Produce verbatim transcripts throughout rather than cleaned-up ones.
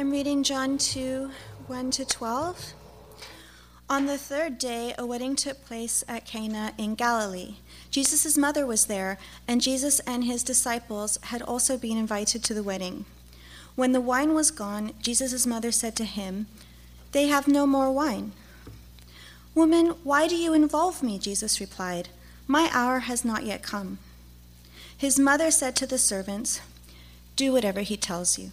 I'm reading John two, one to twelve. On the third day, a wedding took place at Cana in Galilee. Jesus' mother was there, and Jesus and his disciples had also been invited to the wedding. When the wine was gone, Jesus' mother said to him, "They have no more wine." "Woman, why do you involve me?" Jesus replied. "My hour has not yet come." His mother said to the servants, "Do whatever he tells you."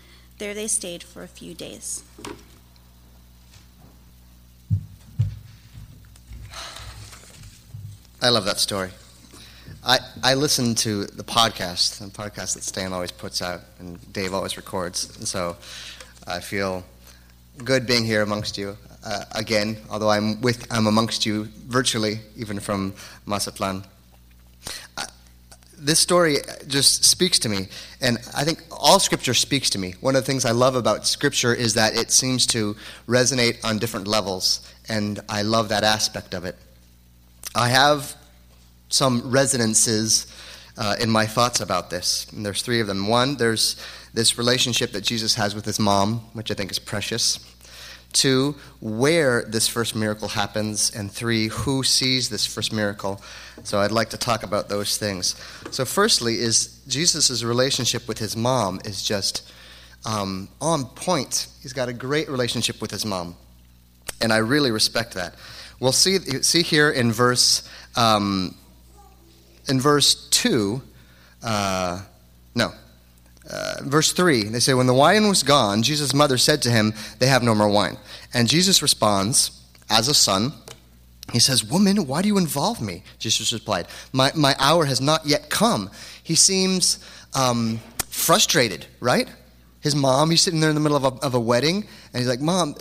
There they stayed for a few days. I love that story. I, I listen to the podcast, the podcast that Stan always puts out and Dave always records. And so I feel good being here amongst you uh, again, although I'm with I'm amongst you virtually, even from Mazatlan. I, This story just speaks to me, and I think all Scripture speaks to me. One of the things I love about Scripture is that it seems to resonate on different levels, and I love that aspect of it. I have some resonances uh, in my thoughts about this, and there's three of them. One, there's this relationship that Jesus has with his mom, which I think is precious. Two, where this first miracle happens, and three, who sees this first miracle. So I'd like to talk about those things. So firstly is Jesus' relationship with his mom is just um, on point. He's got a great relationship with his mom, and I really respect that. We'll see see here in verse um, in verse two, uh, no. Uh, verse three, they say, when the wine was gone, Jesus' mother said to him, "They have no more wine." And Jesus responds, as a son, he says, "Woman, why do you involve me?" Jesus replied, my my hour has not yet come." He seems um, frustrated, right? His mom, he's sitting there in the middle of a, of a wedding, and he's like, "Mom,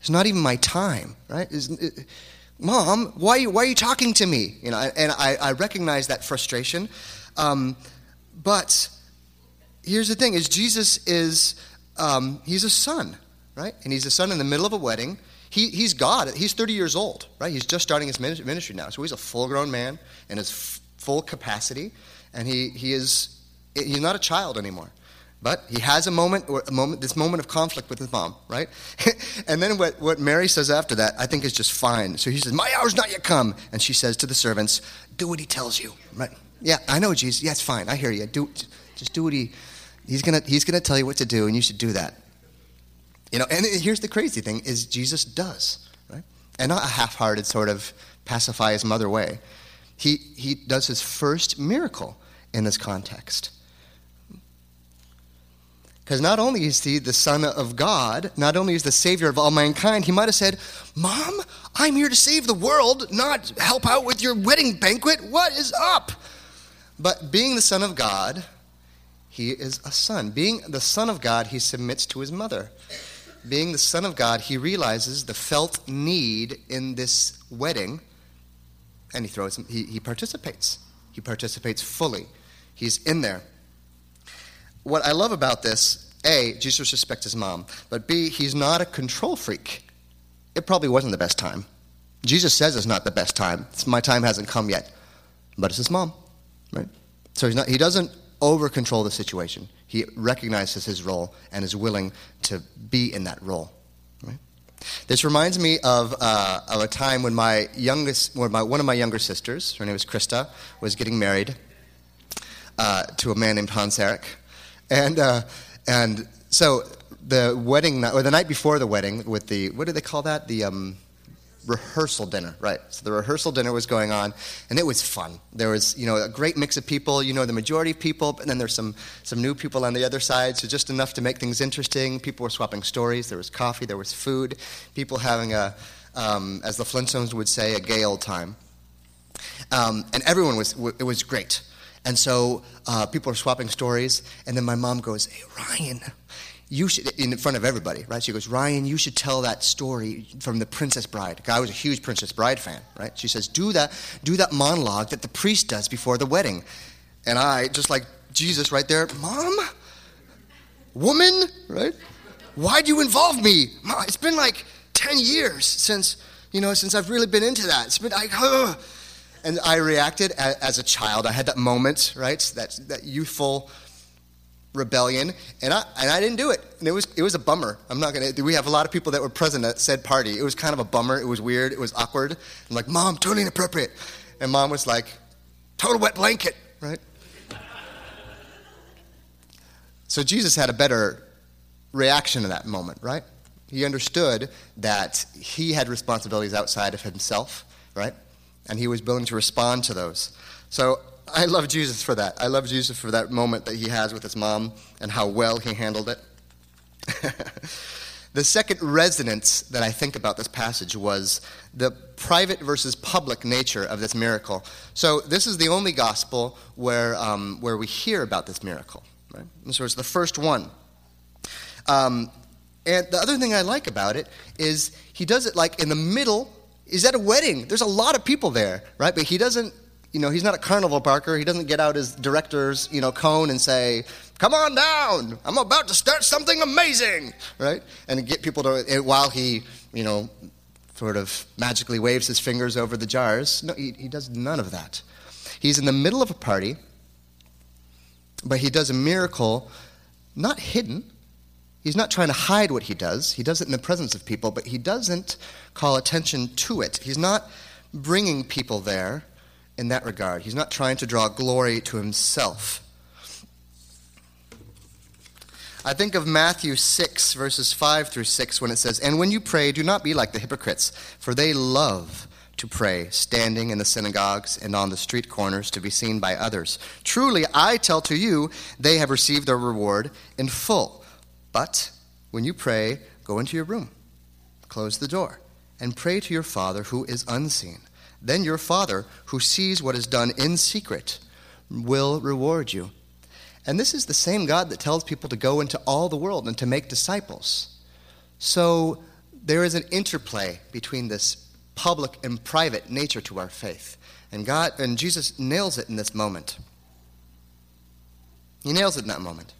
it's not even my time," right? It's, it, Mom, why, why are you talking to me? You know, and I, I recognize that frustration, um, but... Here's the thing, is Jesus is, um, he's a son, right? And he's a son in the middle of a wedding. He, he's God. He's thirty years old, right? He's just starting his ministry now. So he's a full-grown man in his f- full capacity. And he, he is, he's not a child anymore. But he has a moment, or a moment, this moment of conflict with his mom, right? And then what, what Mary says after that, I think is just fine. So he says, "My hour's not yet come." And she says to the servants, "Do what he tells you," right? "Yeah, I know, Jesus. Yeah, it's fine. I hear you. Do, just do what he... He's gonna he's gonna tell you what to do, and you should do that." You know, and here's the crazy thing is Jesus does, right? And not a half-hearted sort of pacify his mother way. He he does his first miracle in this context. Because not only is he the Son of God, not only is the Savior of all mankind, he might have said, "Mom, I'm here to save the world, not help out with your wedding banquet. What is up?" But being the Son of God, he is a son. Being the Son of God, he submits to his mother. Being the Son of God, he realizes the felt need in this wedding, and he throws him, he, he participates. He participates fully. He's in there. What I love about this, A, Jesus respects his mom, but B, he's not a control freak. It probably wasn't the best time. Jesus says it's not the best time. It's, "My time hasn't come yet," but it's his mom, right? So he's not. He doesn't over-control the situation. He recognizes his role and is willing to be in that role. Right? This reminds me of, uh, of a time when my youngest, when my, one of my younger sisters, her name was Krista, was getting married uh, to a man named Hans Erik, and uh, and So the wedding night, or the night before the wedding, with the, what do they call that? The um, rehearsal dinner, right? So the rehearsal dinner was going on, and it was fun. There was, you know, a great mix of people. You know, the majority of people, but then there's some some new people on the other side. So just enough to make things interesting. People were swapping stories. There was coffee. There was food. People having a, um, as the Flintstones would say, a gay old time. Um, and everyone was, w- it was great. And so uh, people are swapping stories, and then my mom goes, "Hey, Ryan, you should," in front of everybody, right? She goes, "Ryan, you should tell that story from the Princess Bride." I was a huge Princess Bride fan, right? She says, "Do that, do that monologue that the priest does before the wedding." And I, just like Jesus right there, "Mom? Woman? Right? Why'd you involve me? Mom, it's been like ten years since, you know, since I've really been into that. It's been, I, ugh." And I reacted as a child. I had that moment, right? That that youthful rebellion, and I and I didn't do it. And it was it was a bummer. I'm not gonna. We have a lot of people that were present at said party. It was kind of a bummer. It was weird. It was awkward. I'm like, "Mom, totally inappropriate," and Mom was like, "Total wet blanket," right? So Jesus had a better reaction to that moment, right? He understood that he had responsibilities outside of himself, right? And he was willing to respond to those. So I love Jesus for that. I love Jesus for that moment that he has with his mom and how well he handled it. The second resonance that I think about this passage was the private versus public nature of this miracle. So this is the only gospel where um, where we hear about this miracle, right? And so it's the first one. Um, and the other thing I like about it is he does it like in the middle. He's at a wedding. There's a lot of people there, right? But he doesn't, you know, he's not a carnival barker. He doesn't get out his director's, you know, cone and say, "Come on down. I'm about to start something amazing," right? And get people to, while he, you know, sort of magically waves his fingers over the jars. No, he, he does none of that. He's in the middle of a party, but he does a miracle, not hidden. He's not trying to hide what he does. He does it in the presence of people, but he doesn't call attention to it. He's not bringing people there in that regard. He's not trying to draw glory to himself. I think of Matthew six, verses five through six, when it says, "And when you pray, do not be like the hypocrites, for they love to pray, standing in the synagogues and on the street corners to be seen by others. Truly, I tell to you, they have received their reward in full. But when you pray, go into your room, close the door, and pray to your Father who is unseen. Then your Father, who sees what is done in secret, will reward you." And this is the same God that tells people to go into all the world and to make disciples. So there is an interplay between this public and private nature to our faith. And God and Jesus nails it in this moment. He nails it in that moment.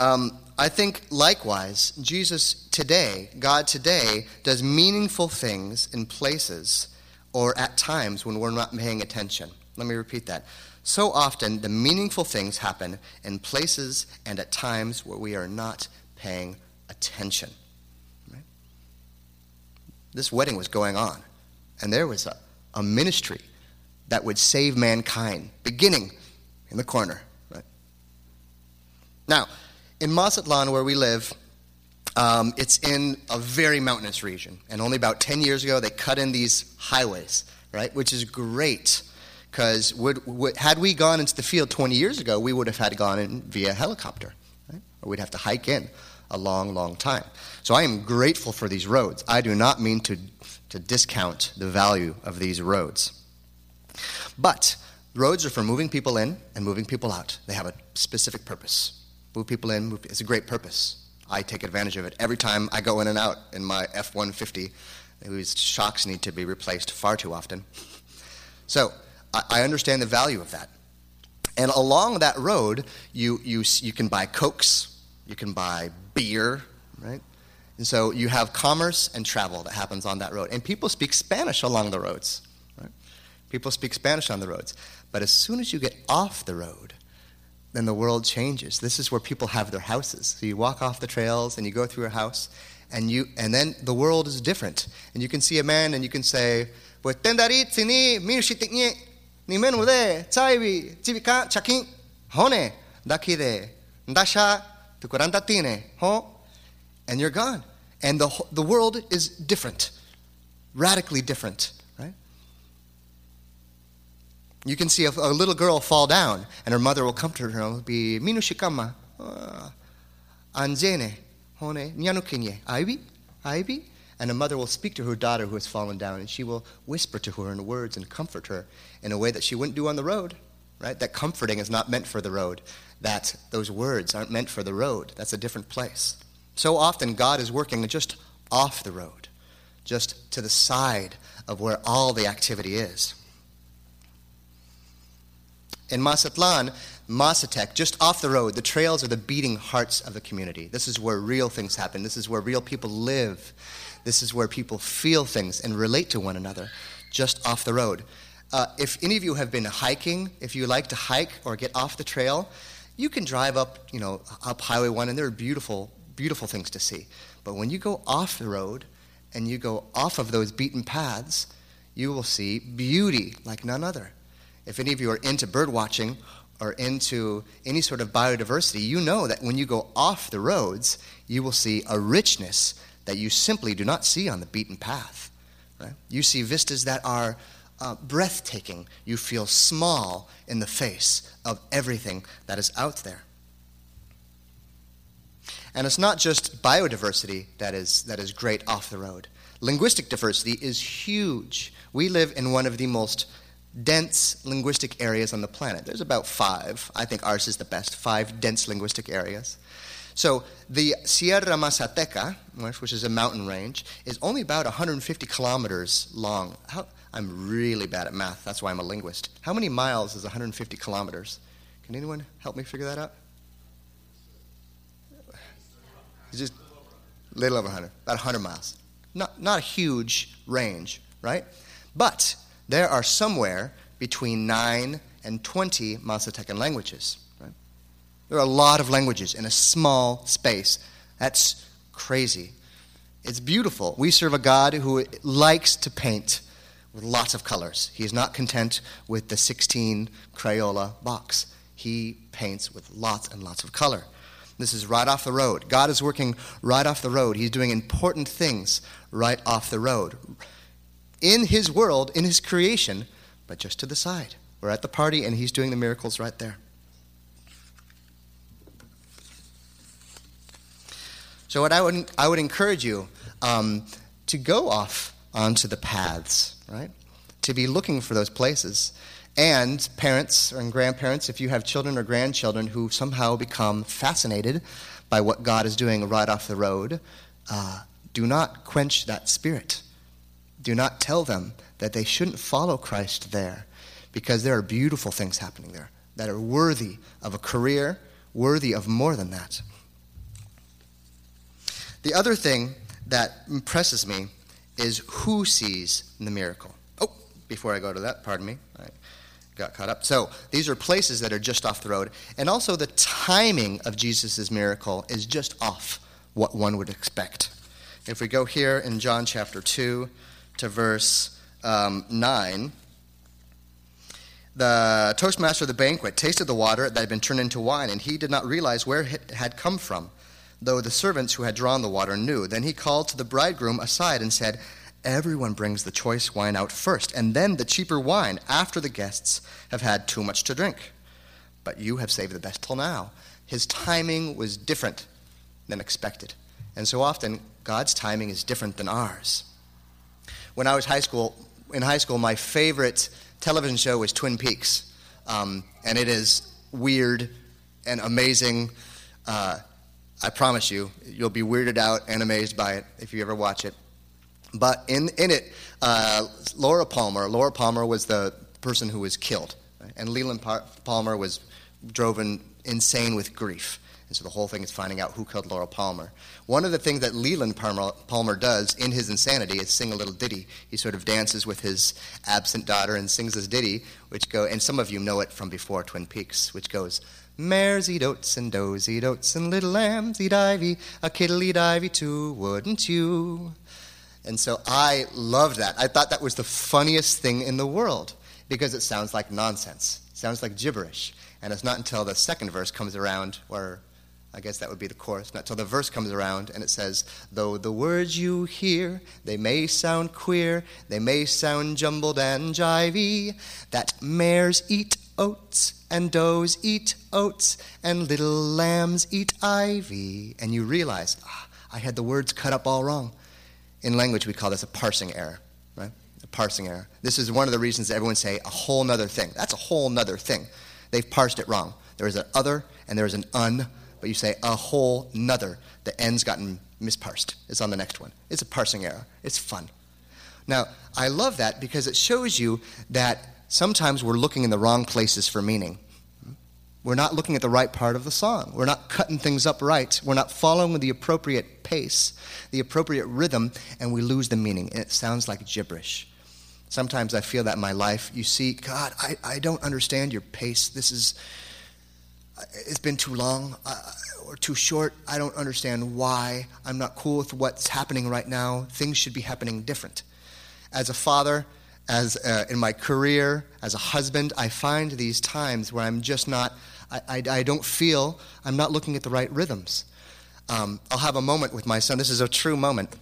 Um, I think, likewise, Jesus today, God today, does meaningful things in places or at times when we're not paying attention. Let me repeat that. So often, the meaningful things happen in places and at times where we are not paying attention. Right? This wedding was going on, and there was a, a ministry that would save mankind, beginning in the corner. Right? Now, in Mazatlan, where we live, um, it's in a very mountainous region. And only about ten years ago, they cut in these highways, right? Which is great, because would, would, had we gone into the field twenty years ago, we would have had gone in via helicopter, right? Or we'd have to hike in a long, long time. So I am grateful for these roads. I do not mean to, to discount the value of these roads. But roads are for moving people in and moving people out. They have a specific purpose. Move people in. Move, it's a great purpose. I take advantage of it every time I go in and out in my F one fifty, whose shocks need to be replaced far too often. So I, I understand the value of that. And along that road, you you you can buy Cokes, you can buy beer, right? And so you have commerce and travel that happens on that road. And people speak Spanish along the roads. Right? People speak Spanish on the roads. But as soon as you get off the road, then the world changes. This is where people have their houses. So you walk off the trails and you go through a house, and you and then the world is different. And you can see a man and you can say, the cuarenta tine, huh? And you're gone. And the the world is different, radically different, right? You can see a, a little girl fall down, and her mother will comfort her and be minushikama, anzene, hone, nyanukinye, aibi, aibi. And a mother will speak to her daughter who has fallen down, and she will whisper to her in words and comfort her in a way that she wouldn't do on the road, right? That comforting is not meant for the road. That those words aren't meant for the road. That's a different place. So often God is working just off the road, just to the side of where all the activity is. In Mazatlan, Mazatec, just off the road, the trails are the beating hearts of the community. This is where real things happen. This is where real people live. This is where people feel things and relate to one another, just off the road. Uh, if any of you have been hiking, if you like to hike or get off the trail, you can drive up, you know, up Highway one, and there are beautiful, beautiful things to see. But when you go off the road and you go off of those beaten paths, you will see beauty like none other. If any of you are into bird watching or into any sort of biodiversity, you know that when you go off the roads, you will see a richness that you simply do not see on the beaten path. Right? You see vistas that are uh, breathtaking. You feel small in the face of everything that is out there. And it's not just biodiversity that is that is great off the road. Linguistic diversity is huge. We live in one of the most dense linguistic areas on the planet. There's about five. I think ours is the best. Five dense linguistic areas. So the Sierra Mazateca, which is a mountain range, is only about one hundred fifty kilometers long. How, I'm really bad at math. That's why I'm a linguist. How many miles is one hundred fifty kilometers? Can anyone help me figure that out? It's just a little over one hundred, about one hundred miles. Not, not a huge range, right? But there are somewhere between nine and twenty Mazatecan languages. There are a lot of languages in a small space. That's crazy. It's beautiful. We serve a God who likes to paint with lots of colors. He is not content with the sixteen Crayola box. He paints with lots and lots of color. This is right off the road. God is working right off the road. He's doing important things right off the road. In his world, in his creation, but just to the side. We're at the party and he's doing the miracles right there. So what I would I would encourage you um, to go off onto the paths, right? To be looking for those places. And parents and grandparents, if you have children or grandchildren who somehow become fascinated by what God is doing right off the road, uh, do not quench that spirit. Do not tell them that they shouldn't follow Christ there, because there are beautiful things happening there that are worthy of a career, worthy of more than that. The other thing that impresses me is who sees the miracle. Oh, before I go to that, pardon me, I got caught up. So these are places that are just off the road. And also the timing of Jesus' miracle is just off what one would expect. If we go here in John chapter two to verse um, nine, the toastmaster of the banquet tasted the water that had been turned into wine, and he did not realize where it had come from, though the servants who had drawn the water knew. Then he called to the bridegroom aside and said, "Everyone brings the choice wine out first, and then the cheaper wine after the guests have had too much to drink. But you have saved the best till now." His timing was different than expected. And so often, God's timing is different than ours. When I was high school, in high school, my favorite television show was Twin Peaks. Um, and it is weird and amazing. Uh, I promise you, you'll be weirded out and amazed by it if you ever watch it. But in, in it, uh, Laura Palmer, Laura Palmer was the person who was killed. Right? And Leland Palmer was driven insane with grief. And so the whole thing is finding out who killed Laura Palmer. One of the things that Leland Palmer, Palmer does in his insanity is sing a little ditty. He sort of dances with his absent daughter and sings this ditty, which go, and some of you know it from before Twin Peaks, which goes, "Mares eat oats and does eat oats and little lambs eat ivy, a kittle eat ivy too, wouldn't you?" And so I loved that. I thought that was the funniest thing in the world because it sounds like nonsense. It sounds like gibberish. And it's not until the second verse comes around where I guess that would be the chorus, not till the verse comes around and it says, though the words you hear, they may sound queer, they may sound jumbled and jivey, that mares eat oats and does eat oats and little lambs eat ivy. And you realize, ah, I had the words cut up all wrong. In language, we call this a parsing error, right? A parsing error. This is one of the reasons that everyone say a whole nother thing. That's a whole nother thing. They've parsed it wrong. There is an other and there is an un, but you say a whole nother. The n's gotten misparsed. It's on the next one. It's a parsing error. It's fun. Now, I love that because it shows you that sometimes we're looking in the wrong places for meaning. We're not looking at the right part of the song. We're not cutting things up right. We're not following the appropriate pace, the appropriate rhythm, and we lose the meaning. And it sounds like gibberish. Sometimes I feel that in my life. You see, God, I, I don't understand your pace. This is, it's been too long uh, or too short. I don't understand why. I'm not cool with what's happening right now. Things should be happening different. As a father, As uh, in my career, as a husband, I find these times where I'm just not, I, I, I don't feel, I'm not looking at the right rhythms. Um, I'll have a moment with my son. This is a true moment,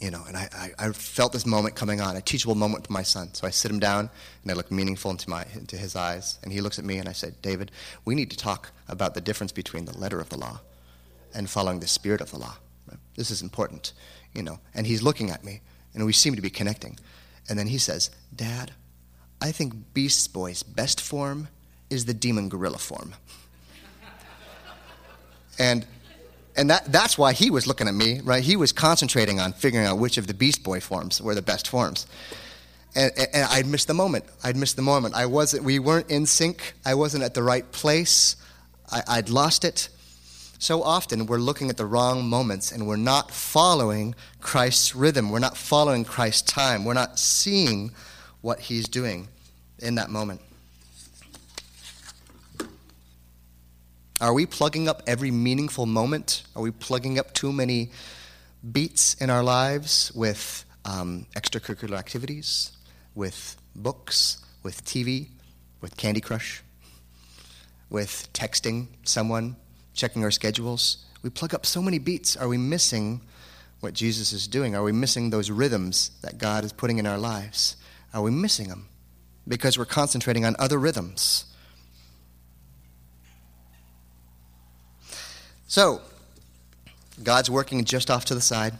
you know, and I, I, I felt this moment coming on, a teachable moment with my son. So I sit him down, and I look meaningful into, my, into his eyes, and he looks at me, and I said, David, we need to talk about the difference between the letter of the law and following the spirit of the law. Right? This is important, you know, and he's looking at me, and we seem to be connecting. And then he says, Dad, I think Beast Boy's best form is the demon gorilla form. and and that that's why he was looking at me, right? He was concentrating on figuring out which of the Beast Boy forms were the best forms. And, and, and I'd missed the moment. I'd missed the moment. I wasn't. We weren't in sync. I wasn't at the right place. I, I'd lost it. So often we're looking at the wrong moments and we're not following Christ's rhythm. We're not following Christ's time. We're not seeing what he's doing in that moment. Are we plugging up every meaningful moment? Are we plugging up too many beats in our lives with um, extracurricular activities, with books, with T V, with Candy Crush, with texting someone? Checking our schedules, we plug up so many beats. Are we missing what Jesus is doing? Are we missing those rhythms that God is putting in our lives? Are we missing them because we're concentrating on other rhythms? So, God's working just off to the side.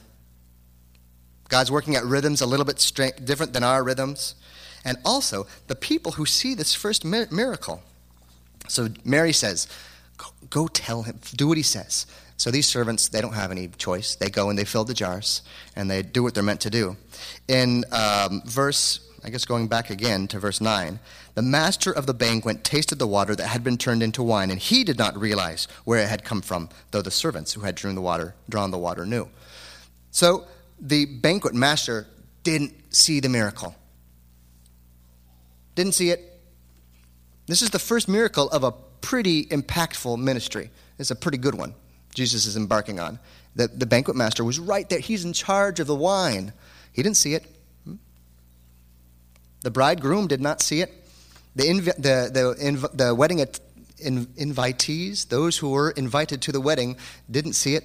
God's working at rhythms a little bit stra- different than our rhythms. And also, the people who see this first mi- miracle. So Mary says, go tell him, do what he says. So these servants, they don't have any choice. They go and they fill the jars, and they do what they're meant to do. In um, verse, I guess going back again to verse nine, the master of the banquet tasted the water that had been turned into wine, and he did not realize where it had come from, though the servants who had drawn the water, drawn the water knew. So the banquet master didn't see the miracle. Didn't see it. This is the first miracle of a pretty impactful ministry. It's a pretty good one Jesus is embarking on. The, the banquet master was right there. He's in charge of the wine. He didn't see it. The bridegroom did not see it. The inv- the the, inv- the wedding at, in, invitees, those who were invited to the wedding, didn't see it.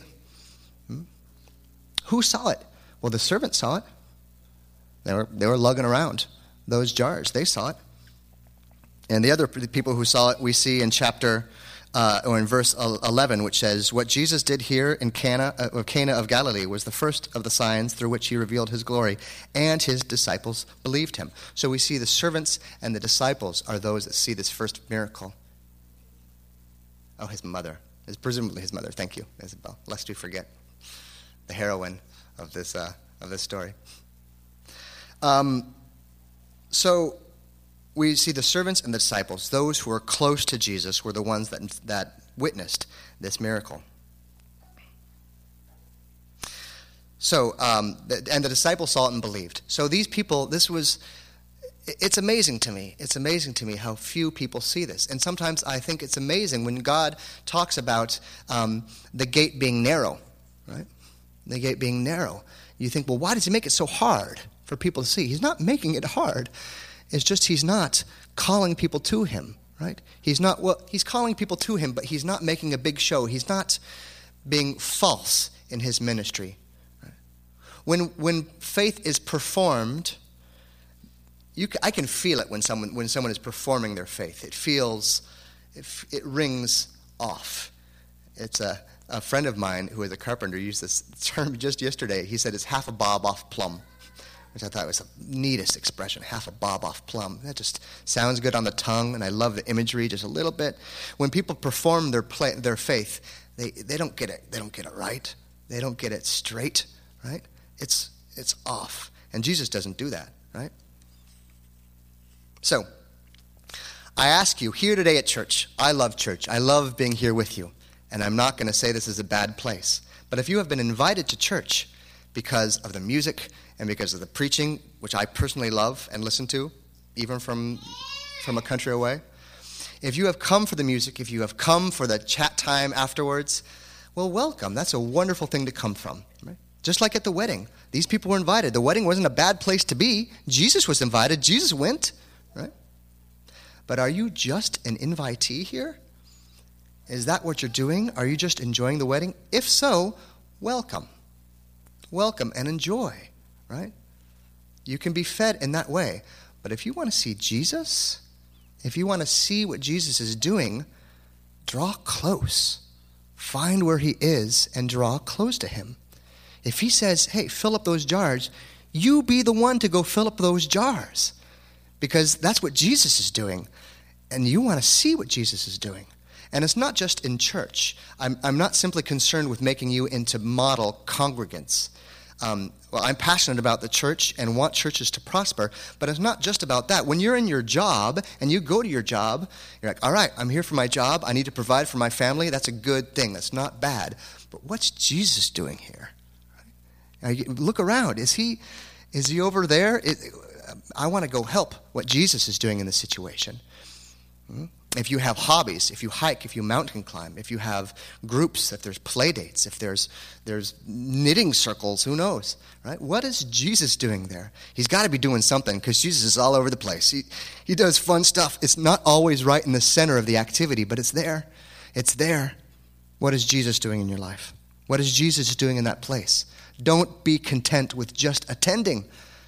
Who saw it? Well, the servants saw it. They were they were lugging around those jars. They saw it. And the other people who saw it, we see in chapter, uh, or in verse eleven, which says, what Jesus did here in Cana, uh, Cana of Galilee was the first of the signs through which he revealed his glory, and his disciples believed him. So we see the servants and the disciples are those that see this first miracle. Oh, his mother. It's presumably his mother. Thank you, Isabel. Lest we forget the heroine of this, uh, of this story. Um, so... We see the servants and the disciples, those who are close to Jesus, were the ones that, that witnessed this miracle. So, um, and the disciples saw it and believed. So these people, this was, it's amazing to me. It's amazing to me how few people see this. And sometimes I think it's amazing when God talks about um, the gate being narrow, right? The gate being narrow. You think, well, why does he make it so hard for people to see? He's not making it hard. It's just he's not calling people to him. right? He's not, well, he's calling people to him, but he's not making a big show. He's not being false in his ministry. Right? When when faith is performed, you I can feel it when someone when someone is performing their faith. It feels, it, it rings off. It's a A friend of mine who is a carpenter used this term just yesterday. He said it's half a bob off plumb, which I thought was the neatest expression, half a bob off plumb. That just sounds good on the tongue, and I love the imagery just a little bit. When people perform their play, their faith, they, they don't get it. They don't get it right. They don't get it straight, right? It's it's off. And Jesus doesn't do that, right? So I ask you here today at church, I love church. I love being here with you. And I'm not going to say this is a bad place. But if you have been invited to church because of the music and because of the preaching, which I personally love and listen to, even from, from a country away, if you have come for the music, if you have come for the chat time afterwards, well, welcome. That's a wonderful thing to come from. Right? Just like at the wedding. These people were invited. The wedding wasn't a bad place to be. Jesus was invited. Jesus went. Right? But are you just an invitee here? Is that what you're doing? Are you just enjoying the wedding? If so, welcome. Welcome and enjoy, right? You can be fed in that way. But if you want to see Jesus, if you want to see what Jesus is doing, draw close. Find where he is and draw close to him. If he says, hey, fill up those jars, you be the one to go fill up those jars. Because that's what Jesus is doing. And you want to see what Jesus is doing. And it's not just in church. I'm, I'm not simply concerned with making you into model congregants. Um, well, I'm passionate about the church and want churches to prosper, but it's not just about that. When you're in your job and you go to your job, you're like, all right, I'm here for my job. I need to provide for my family. That's a good thing. That's not bad. But what's Jesus doing here? Now you, look around. Is he, is he over there? It, I want to go help what Jesus is doing in this situation. Hmm? If you have hobbies, if you hike, if you mountain climb, if you have groups, if there's play dates, if there's there's knitting circles, who knows, right? What is Jesus doing there? He's got to be doing something because Jesus is all over the place. He, he does fun stuff. It's not always right in the center of the activity, but it's there. It's there. What is Jesus doing in your life? What is Jesus doing in that place? Don't be content with just attending.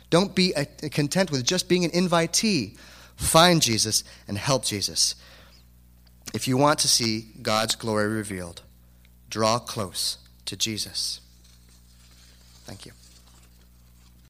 Don't be a, content with just being an invitee. Find Jesus and help Jesus. If you want to see God's glory revealed, draw close to Jesus. Thank you.